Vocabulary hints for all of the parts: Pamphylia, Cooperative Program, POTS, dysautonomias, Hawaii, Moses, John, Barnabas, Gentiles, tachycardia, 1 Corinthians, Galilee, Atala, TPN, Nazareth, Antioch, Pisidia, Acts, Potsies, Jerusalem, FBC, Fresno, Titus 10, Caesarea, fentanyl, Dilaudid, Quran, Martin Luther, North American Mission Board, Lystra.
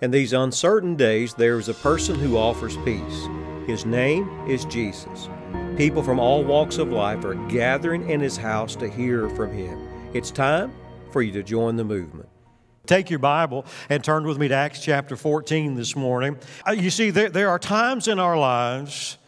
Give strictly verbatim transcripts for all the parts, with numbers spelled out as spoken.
In these uncertain days, there is a person who offers peace. His name is Jesus. People from all walks of life are gathering in his house to hear from him. It's time for you to join the movement. Take your Bible and turn with me to Acts chapter fourteen this morning. You see, there, there are times in our lives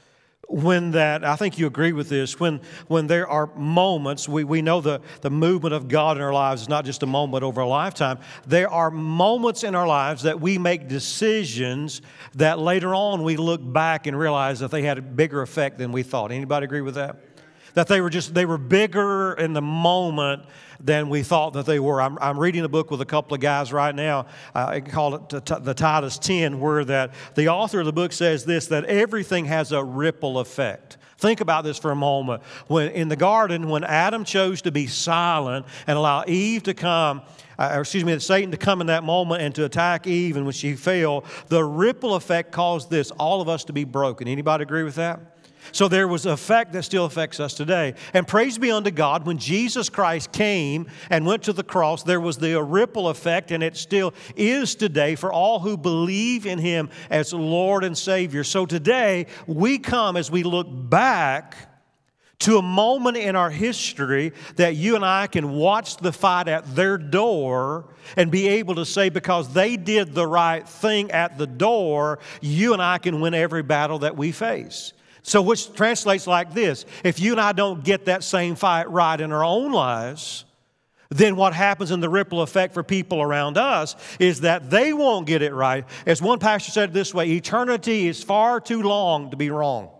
when that, I think you agree with this, when when there are moments, we, we know the, the movement of God in our lives is not just a moment over a lifetime. There are moments in our lives that we make decisions that later on we look back and realize that they had a bigger effect than we thought. Anybody agree with that? That they were just, they were bigger in the moment than we thought that they were. I'm, I'm reading a book with a couple of guys right now. Uh, I call it t- t- the Titus ten, where that the author of the book says this, that everything has a ripple effect. Think about this for a moment. When in the garden, when Adam chose to be silent and allow Eve to come, uh, or excuse me, Satan to come in that moment and to attack Eve, and when she fell, the ripple effect caused this, all of us to be broken. Anybody agree with that? So there was an effect that still affects us today. And praise be unto God, when Jesus Christ came and went to the cross, there was the ripple effect, and it still is today for all who believe in him as Lord and Savior. So today, we come as we look back to a moment in our history that you and I can watch the fight at their door and be able to say, because they did the right thing at the door, you and I can win every battle that we face. So which translates like this: if you and I don't get that same fight right in our own lives, then what happens in the ripple effect for people around us is that they won't get it right. As one pastor said this way, eternity is far too long to be wrong.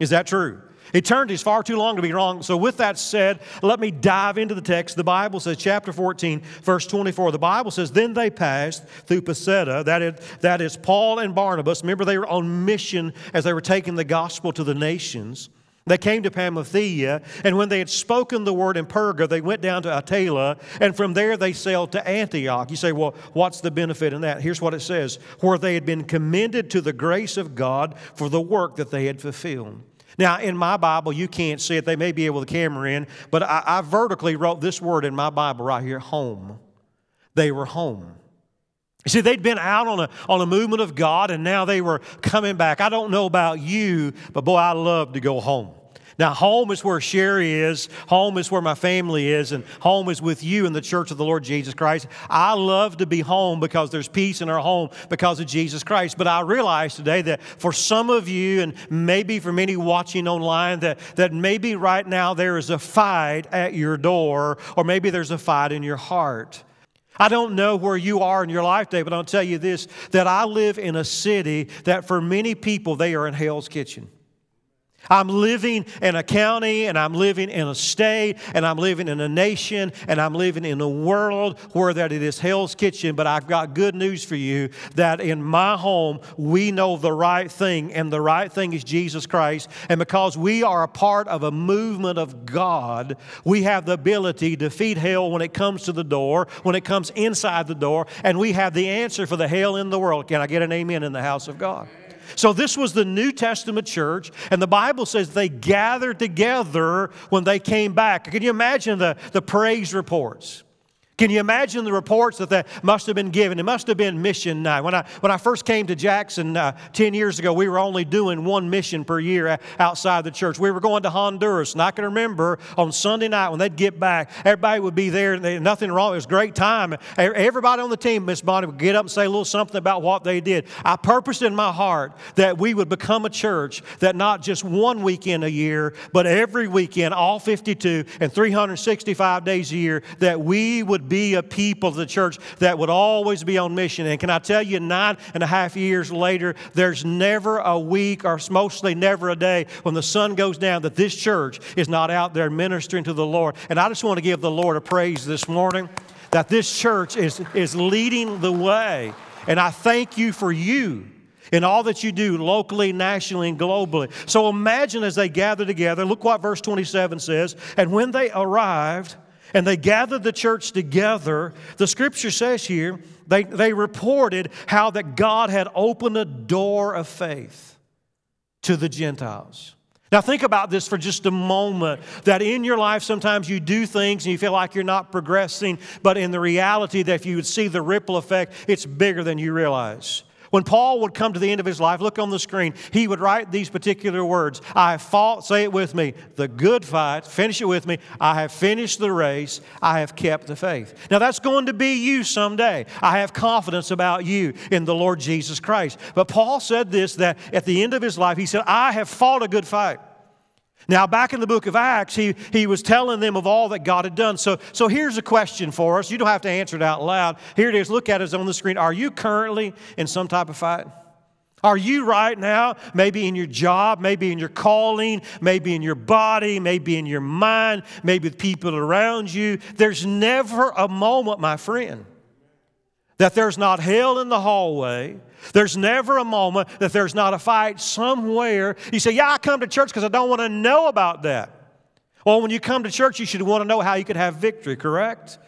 Is that true? Eternity is far too long to be wrong. So with that said, let me dive into the text. The Bible says, chapter fourteen, verse twenty-four, the Bible says, then they passed through Pisidia, that is, that is Paul and Barnabas. Remember, they were on mission as they were taking the gospel to the nations. They came to Pamphylia, and when they had spoken the word in Perga, they went down to Atala, and from there they sailed to Antioch. You say, well, what's the benefit in that? Here's what it says, where they had been commended to the grace of God for the work that they had fulfilled. Now, in my Bible, you can't see it. They may be able to camera in, but I, I vertically wrote this word in my Bible right here, home. They were home. You see, they'd been out on a, on a movement of God, and now they were coming back. I don't know about you, but boy, I love to go home. Now, home is where Sherry is. Home is where my family is. And home is with you in the church of the Lord Jesus Christ. I love to be home because there's peace in our home because of Jesus Christ. But I realize today that for some of you, and maybe for many watching online, that, that maybe right now there is a fight at your door, or maybe there's a fight in your heart. I don't know where you are in your life today, but I'll tell you this, that I live in a city that for many people, they are in hell's kitchen. I'm living in a county, and I'm living in a state, and I'm living in a nation, and I'm living in a world where that it is hell's kitchen. But I've got good news for you, that in my home, we know the right thing, and the right thing is Jesus Christ. And because we are a part of a movement of God, we have the ability to defeat hell when it comes to the door, when it comes inside the door, and we have the answer for the hell in the world. Can I get an amen in the house of God? So this was the New Testament church, and the Bible says they gathered together when they came back. Can you imagine the, the praise reports? Can you imagine the reports that they must have been given? It must have been mission night. When I when I first came to Jackson uh, ten years ago, we were only doing one mission per year outside the church. We were going to Honduras, and I can remember on Sunday night when they'd get back, everybody would be there, and they, nothing wrong. It was a great time. Everybody on the team, Miss Bonnie, would get up and say a little something about what they did. I purposed in my heart that we would become a church that not just one weekend a year, but every weekend, all fifty-two and three hundred sixty-five days a year, that we would be a people of the church that would always be on mission. And can I tell you, nine and a half years later, there's never a week, or mostly never a day, when the sun goes down that this church is not out there ministering to the Lord. And I just want to give the Lord a praise this morning that this church is, is leading the way. And I thank you for you in all that you do locally, nationally, and globally. So imagine as they gather together, look what verse twenty-seven says, and when they arrived, and they gathered the church together. The scripture says here, they, they reported how that God had opened a door of faith to the Gentiles. Now think about this for just a moment, that in your life sometimes you do things and you feel like you're not progressing, but in the reality that if you would see the ripple effect, it's bigger than you realize. When Paul would come to the end of his life, look on the screen, he would write these particular words. I have fought, say it with me, the good fight, finish it with me. I have finished the race. I have kept the faith. Now that's going to be you someday. I have confidence about you in the Lord Jesus Christ. But Paul said this, that at the end of his life, he said, I have fought a good fight. Now, back in the book of Acts, he, he was telling them of all that God had done. So, so here's a question for us. You don't have to answer it out loud. Here it is. Look at it on the screen. Are you currently in some type of fight? Are you right now, maybe in your job, maybe in your calling, maybe in your body, maybe in your mind, maybe with people around you? There's never a moment, my friend, that there's not hell in the hallway. There's never a moment that there's not a fight somewhere. You say, yeah, I come to church because I don't want to know about that. Well, when you come to church, you should want to know how you can have victory, correct?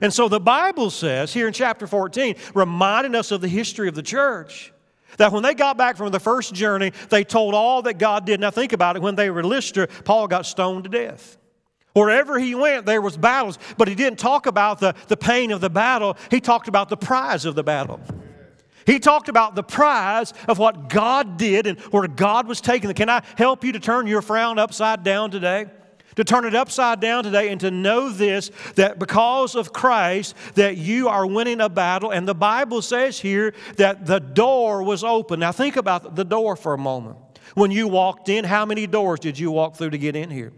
And so the Bible says here in chapter fourteen, reminding us of the history of the church, that when they got back from the first journey, they told all that God did. Now think about it. When they were in Lystra, Paul got stoned to death. Wherever he went, there was battles. But he didn't talk about the, the pain of the battle. He talked about the prize of the battle. He talked about the prize of what God did and where God was taking it. Can I help you to turn your frown upside down today? To turn it upside down today and to know this, that because of Christ, that you are winning a battle. And the Bible says here that the door was open. Now think about the door for a moment. When you walked in, how many doors did you walk through to get in here?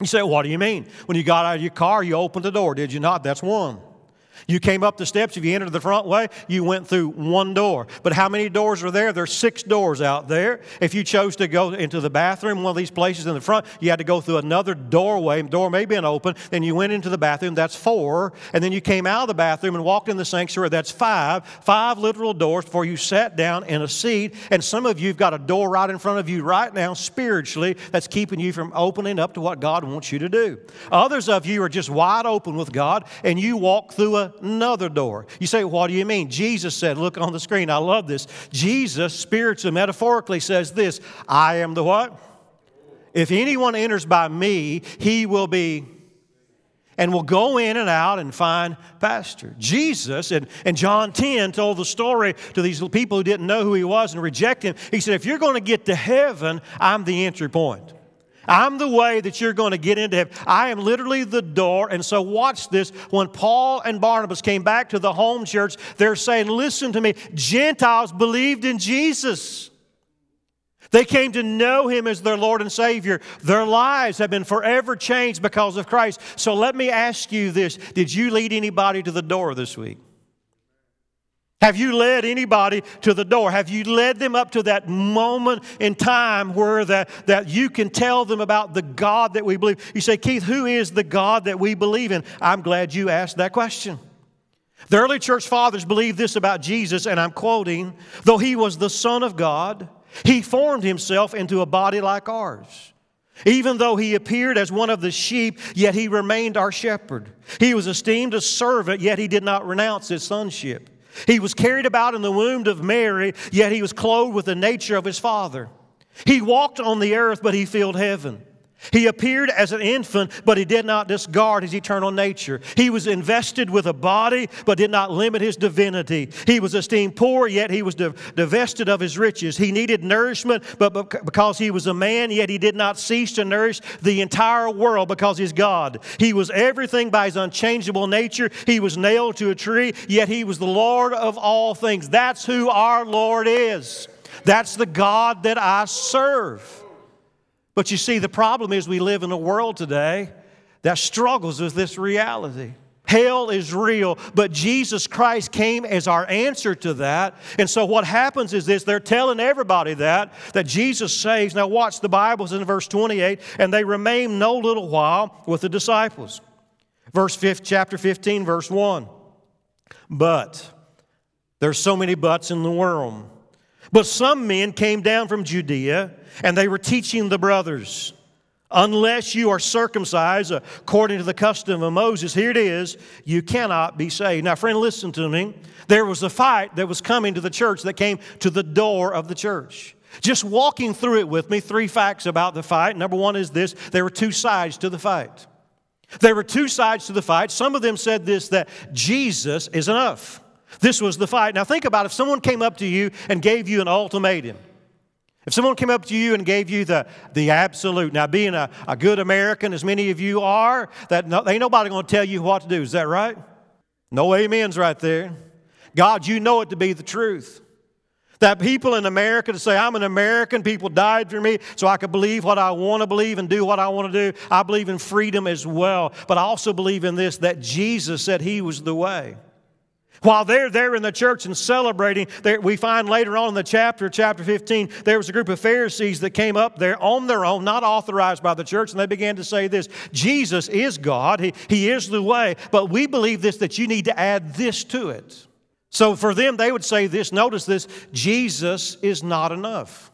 You say, what do you mean? When you got out of your car, you opened the door, did you not? That's one. You came up the steps. If you entered the front way, you went through one door. But how many doors are there? There's six doors out there. If you chose to go into the bathroom, one of these places in the front, you had to go through another doorway. The door may have been open. Then you went into the bathroom. That's four. And then you came out of the bathroom and walked in the sanctuary. That's five. Five literal doors before you sat down in a seat. And some of you have got a door right in front of you right now spiritually that's keeping you from opening up to what God wants you to do. Others of you are just wide open with God, and you walk through a another door. You say, what do you mean? Jesus said, look on the screen, I love this. Jesus spiritually, metaphorically says this, I am the what? If anyone enters by me, he will be, and will go in and out and find pasture. Jesus, in, in John ten, told the story to these people who didn't know who he was and rejected him. He said, if you're going to get to heaven, I'm the entry point. I'm the way that you're going to get into heaven. I am literally the door. And so watch this. When Paul and Barnabas came back to the home church, they're saying, listen to me, Gentiles believed in Jesus. They came to know Him as their Lord and Savior. Their lives have been forever changed because of Christ. So let me ask you this. Did you lead anybody to the door this week? Have you led anybody to the door? Have you led them up to that moment in time where that, that you can tell them about the God that we believe? You say, Keith, who is the God that we believe in? I'm glad you asked that question. The early church fathers believed this about Jesus, and I'm quoting, though He was the Son of God, He formed Himself into a body like ours. Even though He appeared as one of the sheep, yet He remained our shepherd. He was esteemed a servant, yet He did not renounce His sonship. He was carried about in the womb of Mary, yet He was clothed with the nature of His Father. He walked on the earth, but He filled heaven. He appeared as an infant, but He did not discard His eternal nature. He was invested with a body, but did not limit His divinity. He was esteemed poor, yet He was divested of His riches. He needed nourishment, but because He was a man, yet He did not cease to nourish the entire world because He's God. He was everything by His unchangeable nature. He was nailed to a tree, yet He was the Lord of all things. That's who our Lord is. That's the God that I serve. But you see, the problem is we live in a world today that struggles with this reality. Hell is real, but Jesus Christ came as our answer to that. And so what happens is this, they're telling everybody that, that Jesus saves. Now watch, the Bible's in verse twenty-eight, and they remained no little while with the disciples. Verse five, chapter fifteen, verse one. But, there's so many buts in the world. But some men came down from Judea, and they were teaching the brothers, unless you are circumcised according to the custom of Moses, here it is, you cannot be saved. Now, friend, listen to me. There was a fight that was coming to the church that came to the door of the church. Just walking through it with me, three facts about the fight. Number one is this: there were two sides to the fight. There were two sides to the fight. Some of them said this, that Jesus is enough. This was the fight. Now think about if someone came up to you and gave you an ultimatum. If someone came up to you and gave you the, the absolute. Now being a, a good American, as many of you are, that no, ain't nobody going to tell you what to do. Is that right? No amens right there. God, you know it to be the truth. That people in America to say, I'm an American, people died for me, so I could believe what I want to believe and do what I want to do. I believe in freedom as well. But I also believe in this, that Jesus said He was the way. While they're there in the church and celebrating, we find later on in the chapter, chapter fifteen, there was a group of Pharisees that came up there on their own, not authorized by the church, and they began to say this, Jesus is God, He, he is the way, but we believe this, that you need to add this to it. So for them, they would say this, notice this, Jesus is not enough.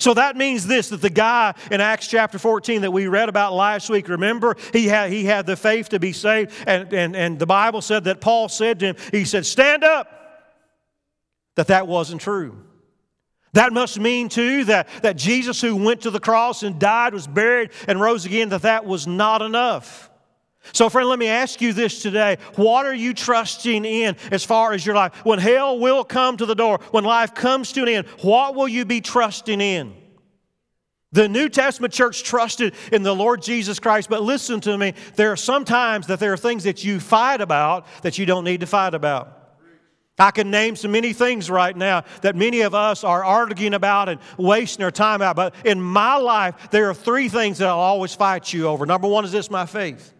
So that means this, that the guy in Acts chapter fourteen that we read about last week, remember, he had, he had the faith to be saved, and, and, and the Bible said that Paul said to him, he said, stand up, that that wasn't true. That must mean, too, that, that Jesus who went to the cross and died, was buried, and rose again, that that was not enough. So friend, let me ask you this today. What are you trusting in as far as your life? When hell will come to the door, when life comes to an end, what will you be trusting in? The New Testament church trusted in the Lord Jesus Christ, but listen to me, there are some times that there are things that you fight about that you don't need to fight about. I can name so many things right now that many of us are arguing about and wasting our time out, but in my life, there are three things that I'll always fight you over. Number one is this, my faith.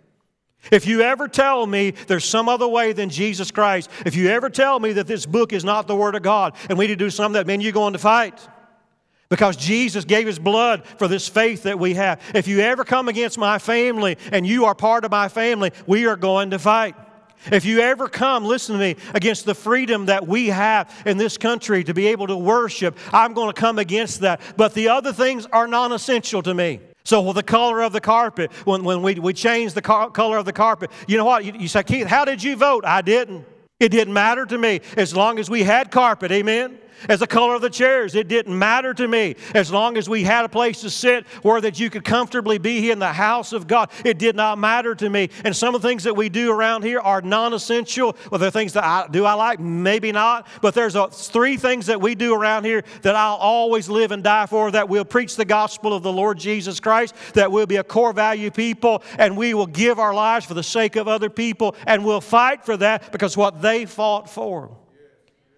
If you ever tell me there's some other way than Jesus Christ, if you ever tell me that this book is not the Word of God and we need to do something, that means you're going to fight because Jesus gave His blood for this faith that we have. If you ever come against my family and you are part of my family, we are going to fight. If you ever come, listen to me, against the freedom that we have in this country to be able to worship, I'm going to come against that. But the other things are non-essential to me. So well, the color of the carpet, when, when we, we change the car, color of the carpet, you know what? You, you say, Keith, how did you vote? I didn't. It didn't matter to me as long as we had carpet, amen? As the color of the chairs, it didn't matter to me as long as we had a place to sit where that you could comfortably be here in the house of God. It did not matter to me. And some of the things that we do around here are non-essential. Well, there are things that I, do I like? Maybe not. But there's a, three things that we do around here that I'll always live and die for, that we'll preach the gospel of the Lord Jesus Christ, that we'll be a core value people, and we will give our lives for the sake of other people, and we'll fight for that because what they fought for.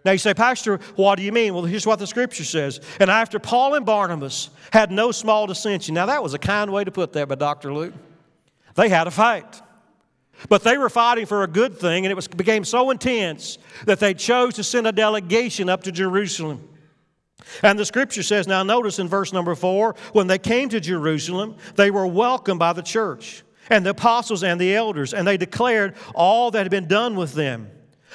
Now you say, Pastor, what do you mean? Well, here's what the Scripture says. And after Paul and Barnabas had no small dissension. Now that was a kind way to put that by Doctor Luke. They had a fight. But they were fighting for a good thing, and it was, became so intense that they chose to send a delegation up to Jerusalem. And the Scripture says, now notice in verse number four, when they came to Jerusalem, they were welcomed by the church and the apostles and the elders, and they declared all that had been done with them.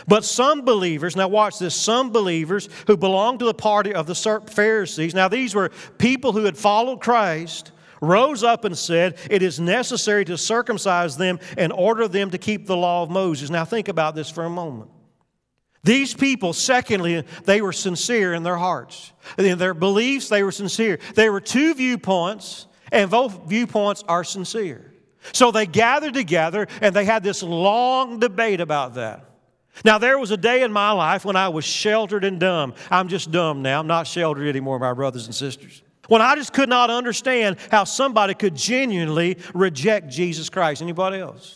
But some believers, now watch this, some believers who belonged to the party of the Pharisees, now these were people who had followed Christ, rose up and said, it is necessary to circumcise them and order them to keep the law of Moses. Now think about this for a moment. These people, secondly, they were sincere in their hearts. In their beliefs, they were sincere. There were two viewpoints, and both viewpoints are sincere. So they gathered together, and they had this long debate about that. Now, there was a day in my life when I was sheltered and dumb. I'm just dumb now. I'm not sheltered anymore, my brothers and sisters. When I just could not understand how somebody could genuinely reject Jesus Christ. Anybody else?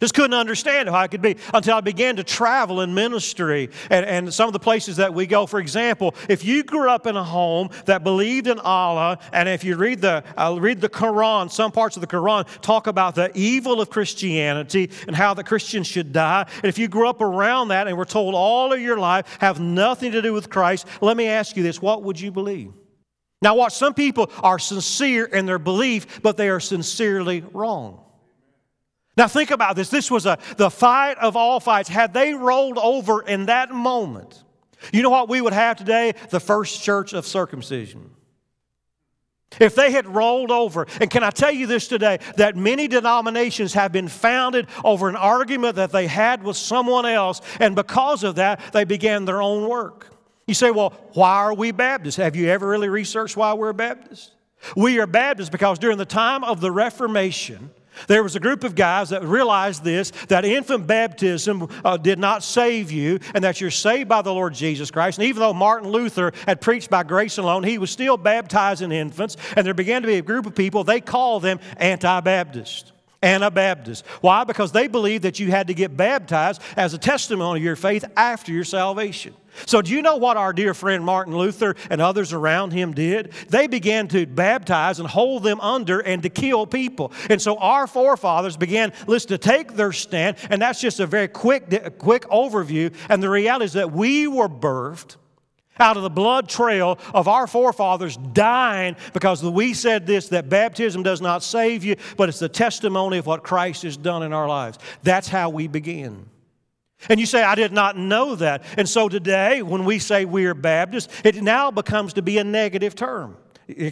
Just couldn't understand how I could be until I began to travel in ministry and, and some of the places that we go. For example, if you grew up in a home that believed in Allah, and if you read the uh, read the Quran, some parts of the Quran talk about the evil of Christianity and how the Christians should die. And if you grew up around that and were told all of your life have nothing to do with Christ, let me ask you this, what would you believe? Now watch, some people are sincere in their belief, but they are sincerely wrong. Now think about this. This was a, the fight of all fights. Had they rolled over in that moment, you know what we would have today? The first church of circumcision. If they had rolled over, and can I tell you this today, that many denominations have been founded over an argument that they had with someone else, and because of that, they began their own work. You say, well, why are we Baptists? Have you ever really researched why we're Baptists? We are Baptists because during the time of the Reformation, there was a group of guys that realized this, that infant baptism uh, did not save you, and that you're saved by the Lord Jesus Christ. And even though Martin Luther had preached by grace alone, he was still baptizing infants. And there began to be a group of people, they call them anti-Baptists. Anabaptists. Why? Because they believed that you had to get baptized as a testimony of your faith after your salvation. So do you know what our dear friend Martin Luther and others around him did? They began to baptize and hold them under and to kill people. And so our forefathers began, listen, to take their stand, and that's just a very quick, quick overview. And the reality is that we were birthed out of the blood trail of our forefathers dying because we said this, that baptism does not save you, but it's the testimony of what Christ has done in our lives. That's how we begin. And you say, I did not know that. And so today, when we say we are Baptists, it now becomes to be a negative term.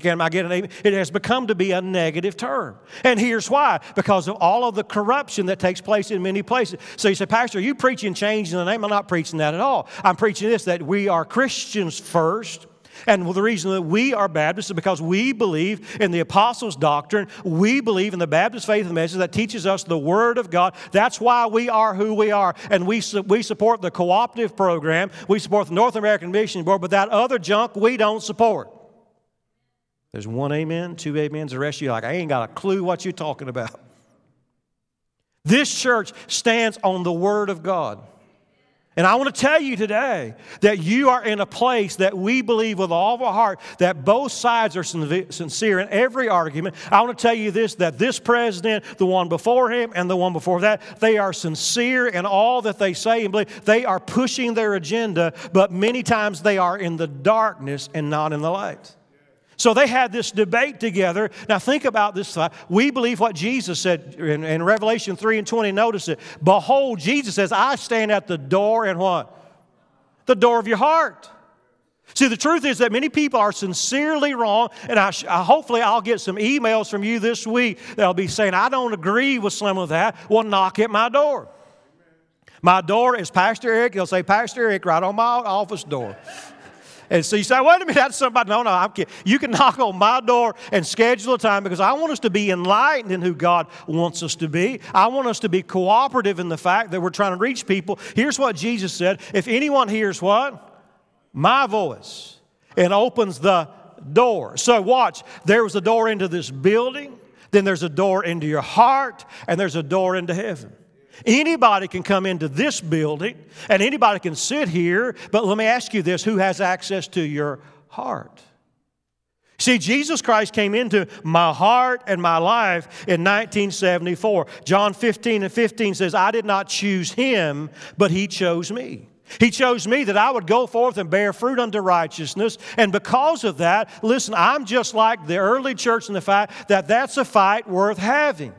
Can I get an amen? It has become to be a negative term. And here's why. Because of all of the corruption that takes place in many places. So you say, Pastor, are you preaching change in the name? I'm not preaching that at all. I'm preaching this, that we are Christians first. And the reason that we are Baptists is because we believe in the apostles' doctrine. We believe in the Baptist faith and message that teaches us the Word of God. That's why we are who we are. And we su- we support the Cooperative Program. We support the North American Mission Board. But that other junk we don't support. There's one amen, two amens, the rest of you like, I ain't got a clue what you're talking about. This church stands on the Word of God. And I want to tell you today that you are in a place that we believe with all of our heart that both sides are sincere in every argument. I want to tell you this, that this president, the one before him and the one before that, they are sincere in all that they say and believe. They are pushing their agenda, but many times they are in the darkness and not in the light. So they had this debate together. Now think about this. We believe what Jesus said in, in Revelation three and twenty. Notice it. Behold, Jesus says, I stand at the door and what? The door of your heart. See, the truth is that many people are sincerely wrong, and I, sh- I hopefully I'll get some emails from you this week that'll be saying, I don't agree with some of that. Well, knock at my door. My door is Pastor Eric. They'll say, Pastor Eric, right on my office door. And so you say, wait a minute, that's somebody. No, no, I'm kidding. You can knock on my door and schedule a time because I want us to be enlightened in who God wants us to be. I want us to be cooperative in the fact that we're trying to reach people. Here's what Jesus said. If anyone hears what? My voice. And opens the door. So watch. There was a door into this building. Then there's a door into your heart. And there's a door into heaven. Anybody can come into this building, and anybody can sit here, but let me ask you this, who has access to your heart? See, Jesus Christ came into my heart and my life in nineteen seventy-four. John fifteen and fifteen says, I did not choose him, but he chose me. He chose me that I would go forth and bear fruit unto righteousness. And because of that, listen, I'm just like the early church in the fact that that's a fight worth having.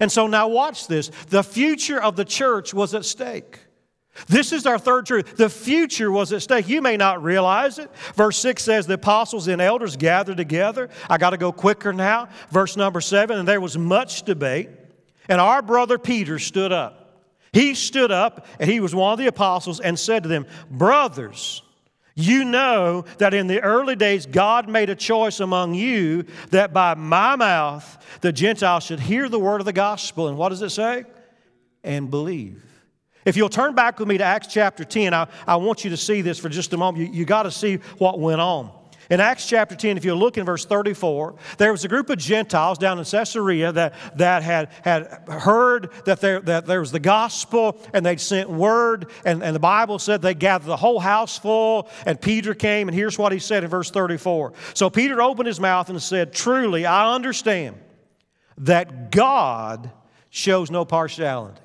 And so now watch this. The future of the church was at stake. This is our third truth. The future was at stake. You may not realize it. Verse six says, the apostles and elders gathered together. I got to go quicker now. Verse number seven, and there was much debate. And our brother Peter stood up. He stood up, and he was one of the apostles, and said to them, brothers, you know that in the early days God made a choice among you that by my mouth the Gentiles should hear the word of the gospel. And what does it say? And believe. If you'll turn back with me to Acts chapter ten, I, I want you to see this for just a moment. You, you got to see what went on. In Acts chapter ten, if you look in verse thirty-four, there was a group of Gentiles down in Caesarea that, that had, had heard that there, that there was the gospel, and they'd sent word, and, and the Bible said they gathered the whole house full, and Peter came, and here's what he said in verse thirty-four. So Peter opened his mouth and said, truly, I understand that God shows no partiality.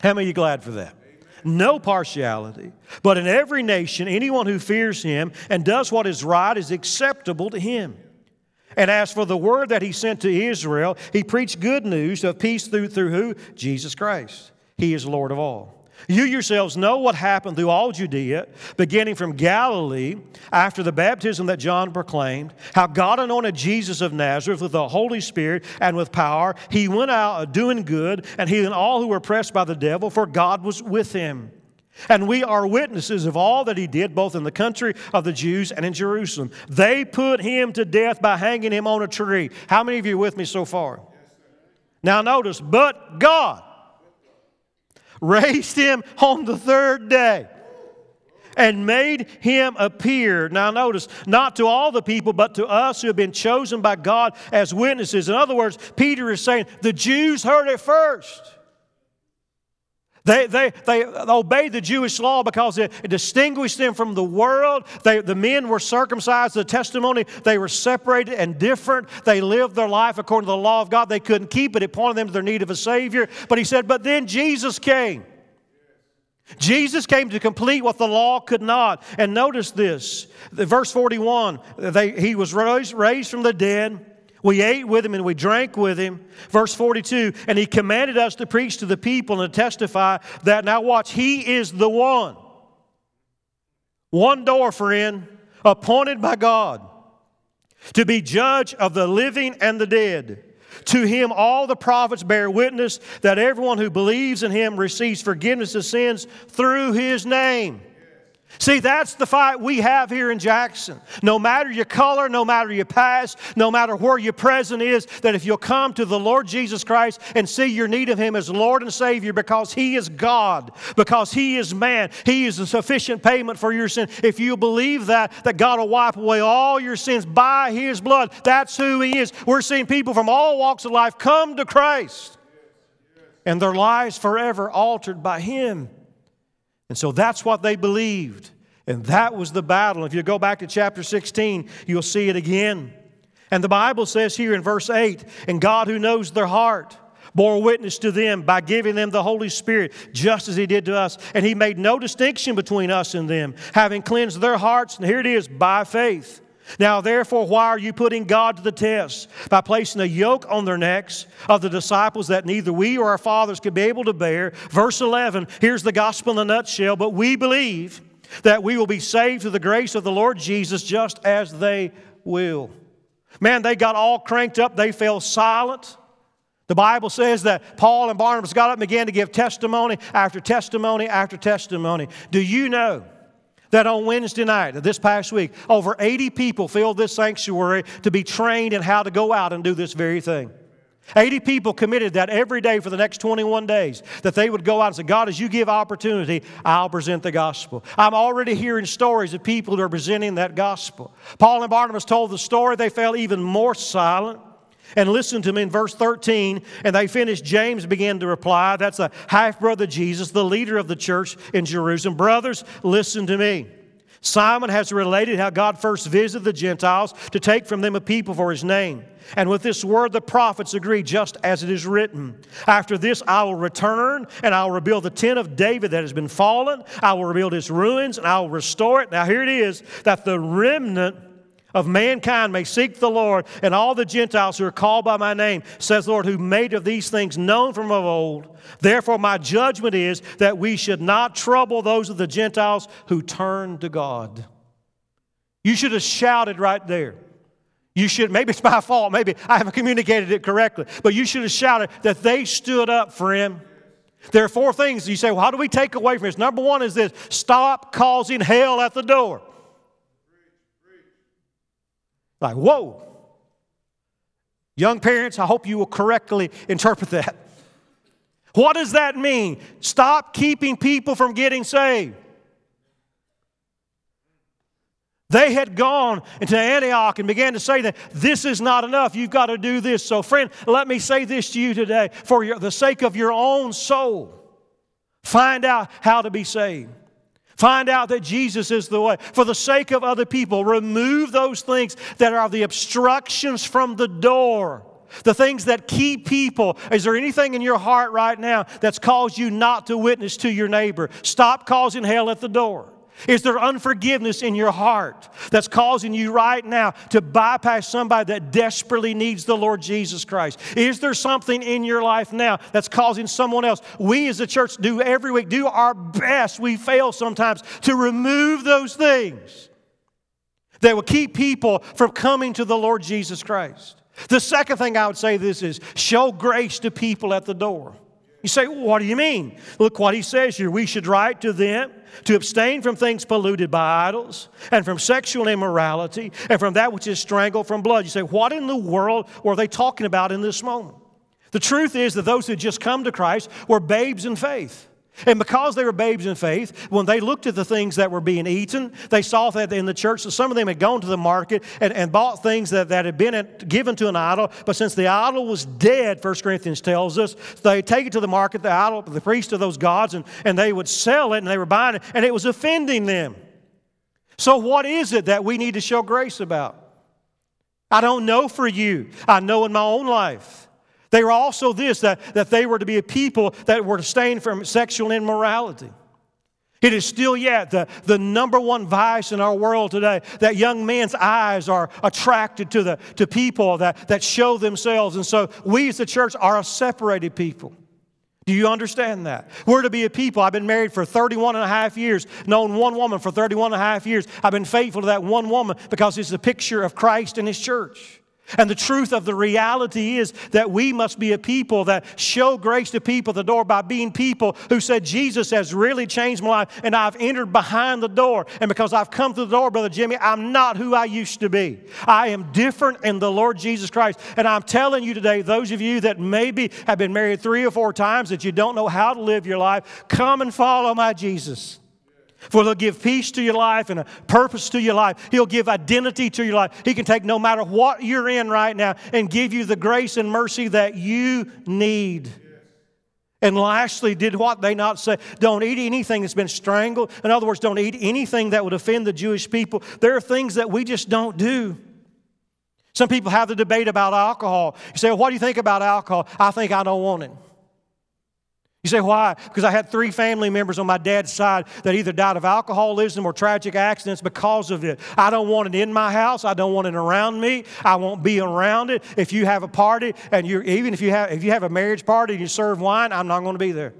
How many of you glad for that? No partiality, but in every nation, anyone who fears him and does what is right is acceptable to him. And as for the word that he sent to Israel, he preached good news of peace through, through who? Jesus Christ. He is Lord of all. You yourselves know what happened through all Judea, beginning from Galilee, after the baptism that John proclaimed, how God anointed Jesus of Nazareth with the Holy Spirit and with power. He went out doing good and healing all who were oppressed by the devil, for God was with him. And we are witnesses of all that he did, both in the country of the Jews and in Jerusalem. They put him to death by hanging him on a tree. How many of you are with me so far? Yes, now notice, but God raised him on the third day and made him appear. Now notice, not to all the people, but to us who have been chosen by God as witnesses. In other words, Peter is saying, the Jews heard it first. They, they, they obeyed the Jewish law because it distinguished them from the world. They, the men were circumcised. The testimony, they were separated and different. They lived their life according to the law of God. They couldn't keep it. It pointed them to their need of a Savior. But he said, but then Jesus came. Jesus came to complete what the law could not. And notice this. Verse forty-one, they, he was raised, raised from the dead. We ate with him and we drank with him. Verse forty-two, and he commanded us to preach to the people and to testify that, now watch, he is the one. One door, friend, appointed by God to be judge of the living and the dead. To him all the prophets bear witness that everyone who believes in him receives forgiveness of sins through his name. See, that's the fight we have here in Jackson. No matter your color, no matter your past, no matter where your present is, that if you'll come to the Lord Jesus Christ and see your need of him as Lord and Savior, because he is God, because he is man, he is the sufficient payment for your sin. If you believe that, that God will wipe away all your sins by his blood. That's who he is. We're seeing people from all walks of life come to Christ and their lives forever altered by him. And so that's what they believed. And that was the battle. If you go back to chapter sixteen, you'll see it again. And the Bible says here in verse eight, and God who knows their heart bore witness to them by giving them the Holy Spirit, just as he did to us. And he made no distinction between us and them, having cleansed their hearts, and here it is, by faith. Now, therefore, why are you putting God to the test? By placing a yoke on their necks of the disciples that neither we or our fathers could be able to bear. Verse eleven, here's the gospel in a nutshell. But we believe that we will be saved through the grace of the Lord Jesus, just as they will. Man, they got all cranked up. They fell silent. The Bible says that Paul and Barnabas got up and began to give testimony after testimony after testimony. Do you know that on Wednesday night, this past week, over eighty people filled this sanctuary to be trained in how to go out and do this very thing? eighty people committed that every day for the next twenty-one days, that they would go out and say, God, as you give opportunity, I'll present the gospel. I'm already hearing stories of people who are presenting that gospel. Paul and Barnabas told the story. They fell even more silent. And listen to me in verse thirteen, and they finished. James began to reply. That's a half-brother Jesus, the leader of the church in Jerusalem. Brothers, listen to me. Simon has related how God first visited the Gentiles to take from them a people for his name. And with this word the prophets agree, just as it is written. After this I will return, and I will rebuild the tent of David that has been fallen. I will rebuild its ruins, and I will restore it. Now here it is, that the remnant of mankind may seek the Lord, and all the Gentiles who are called by my name, says the Lord, who made of these things known from of old. Therefore my judgment is that we should not trouble those of the Gentiles who turn to God. You should have shouted right there. You should, maybe it's my fault, maybe I haven't communicated it correctly, but you should have shouted that they stood up for him. There are four things you say, well, how do we take away from this? Number one is this, stop causing hell at the door. Like, whoa. Young parents, I hope you will correctly interpret that. What does that mean? Stop keeping people from getting saved. They had gone into Antioch and began to say that this is not enough. You've got to do this. So, friend, let me say this to you today. For your, the sake of your own soul, find out how to be saved. Find out that Jesus is the way. For the sake of other people, remove those things that are the obstructions from the door. The things that keep people. Is there anything in your heart right now that's caused you not to witness to your neighbor? Stop causing hell at the door. Is there unforgiveness in your heart that's causing you right now to bypass somebody that desperately needs the Lord Jesus Christ? Is there something in your life now that's causing someone else? We as a church do every week, do our best, we fail sometimes, to remove those things that will keep people from coming to the Lord Jesus Christ. The second thing I would say this is, show grace to people at the door. You say, well, what do you mean? Look what he says here. We should write to them to abstain from things polluted by idols and from sexual immorality and from that which is strangled, from blood. You say, what in the world were they talking about in this moment? The truth is that those who had just come to Christ were babes in faith. And because they were babes in faith, when they looked at the things that were being eaten, they saw that in the church that some of them had gone to the market and, and bought things that, that had been given to an idol. But since the idol was dead, First Corinthians tells us, they take it to the market, the idol, the priest of those gods, and, and they would sell it, and they were buying it, and it was offending them. So what is it that we need to show grace about? I don't know for you. I know in my own life. They were also this, that, that they were to be a people that were to abstain from sexual immorality. It is still yet the, the number one vice in our world today, that young men's eyes are attracted to, the, to people that, that show themselves. And so we as the church are a separated people. Do you understand that? We're to be a people. I've been married for thirty-one and a half years, known one woman for thirty-one and a half years. I've been faithful to that one woman because it's the picture of Christ and His church. And the truth of the reality is that we must be a people that show grace to people at the door by being people who said, Jesus has really changed my life, and I've entered behind the door. And because I've come through the door, Brother Jimmy, I'm not who I used to be. I am different in the Lord Jesus Christ. And I'm telling you today, those of you that maybe have been married three or four times, that you don't know how to live your life, come and follow my Jesus. For He'll give peace to your life and a purpose to your life. He'll give identity to your life. He can take no matter what you're in right now and give you the grace and mercy that you need. Yes. And lastly, did what they not say? Don't eat anything that's been strangled. In other words, don't eat anything that would offend the Jewish people. There are things that we just don't do. Some people have the debate about alcohol. You say, well, what do you think about alcohol? I think I don't want it. You say, why? Because I had three family members on my dad's side that either died of alcoholism or tragic accidents because of it. I don't want it in my house. I don't want it around me. I won't be around it. If you have a party, and you're, even if you have if you have a marriage party and you serve wine, I'm not going to be there.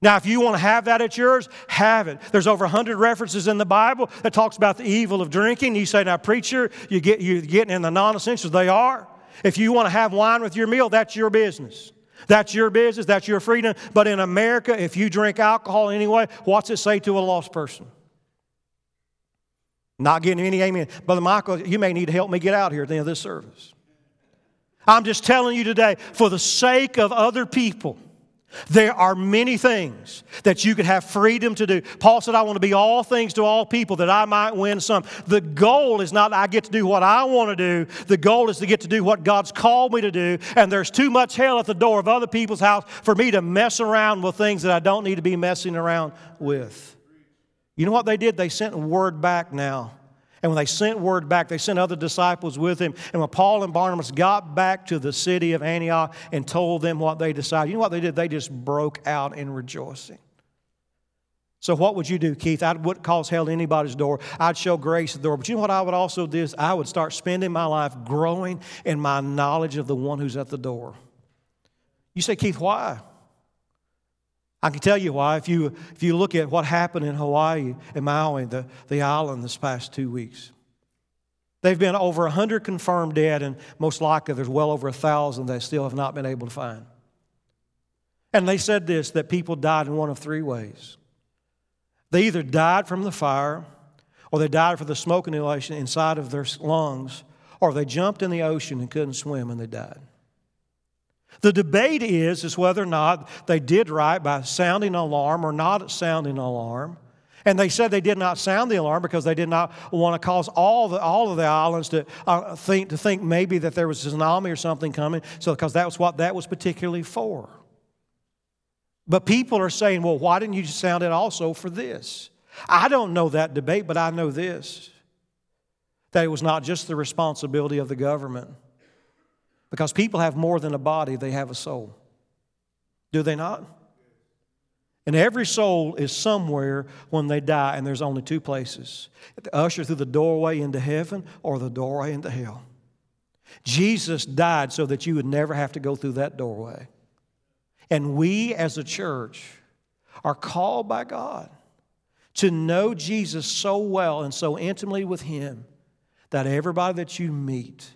Now, if you want to have that at yours, have it. There's over one hundred references in the Bible that talks about the evil of drinking. You say, now, preacher, you get, you're getting in the non-essentials. They are. If you want to have wine with your meal, that's your business. That's your business. That's your freedom. But in America, if you drink alcohol anyway, what's it say to a lost person? Not getting any amen. Brother Michael, you may need to help me get out here at the end of this service. I'm just telling you today, for the sake of other people, there are many things that you could have freedom to do. Paul said, I want to be all things to all people that I might win some. The goal is not I get to do what I want to do. The goal is to get to do what God's called me to do. And there's too much hell at the door of other people's house for me to mess around with things that I don't need to be messing around with. You know what they did? They sent word back now. And when they sent word back, they sent other disciples with him. And when Paul and Barnabas got back to the city of Antioch and told them what they decided, you know what they did? They just broke out in rejoicing. So what would you do, Keith? I wouldn't cause hell to anybody's door. I'd show grace at the door. But you know what I would also do is I would start spending my life growing in my knowledge of the one who's at the door. You say, Keith, why? I can tell you why. If you if you look at what happened in Hawaii and Maui, the, the island this past two weeks, they've been over one hundred confirmed dead, and most likely there's well over one thousand they still have not been able to find. And they said this, that people died in one of three ways. They either died from the fire, or they died from the smoke inhalation inside of their lungs, or they jumped in the ocean and couldn't swim and they died. The debate is, is whether or not they did right by sounding alarm or not sounding alarm. And they said they did not sound the alarm because they did not want to cause all, the, all of the islands to uh, think to think maybe that there was a tsunami or something coming, so because that was what that was particularly for. But people are saying, well, why didn't you sound it also for this? I don't know that debate, but I know this, that it was not just the responsibility of the government. Because people have more than a body, they have a soul. Do they not? And every soul is somewhere when they die, and there's only two places. Usher through the doorway into heaven or the doorway into hell. Jesus died so that you would never have to go through that doorway. And we as a church are called by God to know Jesus so well and so intimately with Him that everybody that you meet,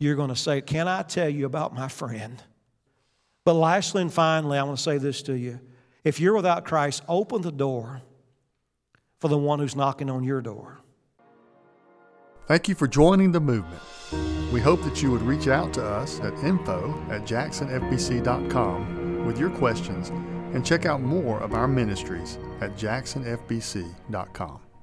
you're going to say, can I tell you about my friend? But lastly and finally, I want to say this to you. If you're without Christ, open the door for the one who's knocking on your door. Thank you for joining the movement. We hope that you would reach out to us at info at jackson f b c dot com with your questions and check out more of our ministries at jackson f b c dot com.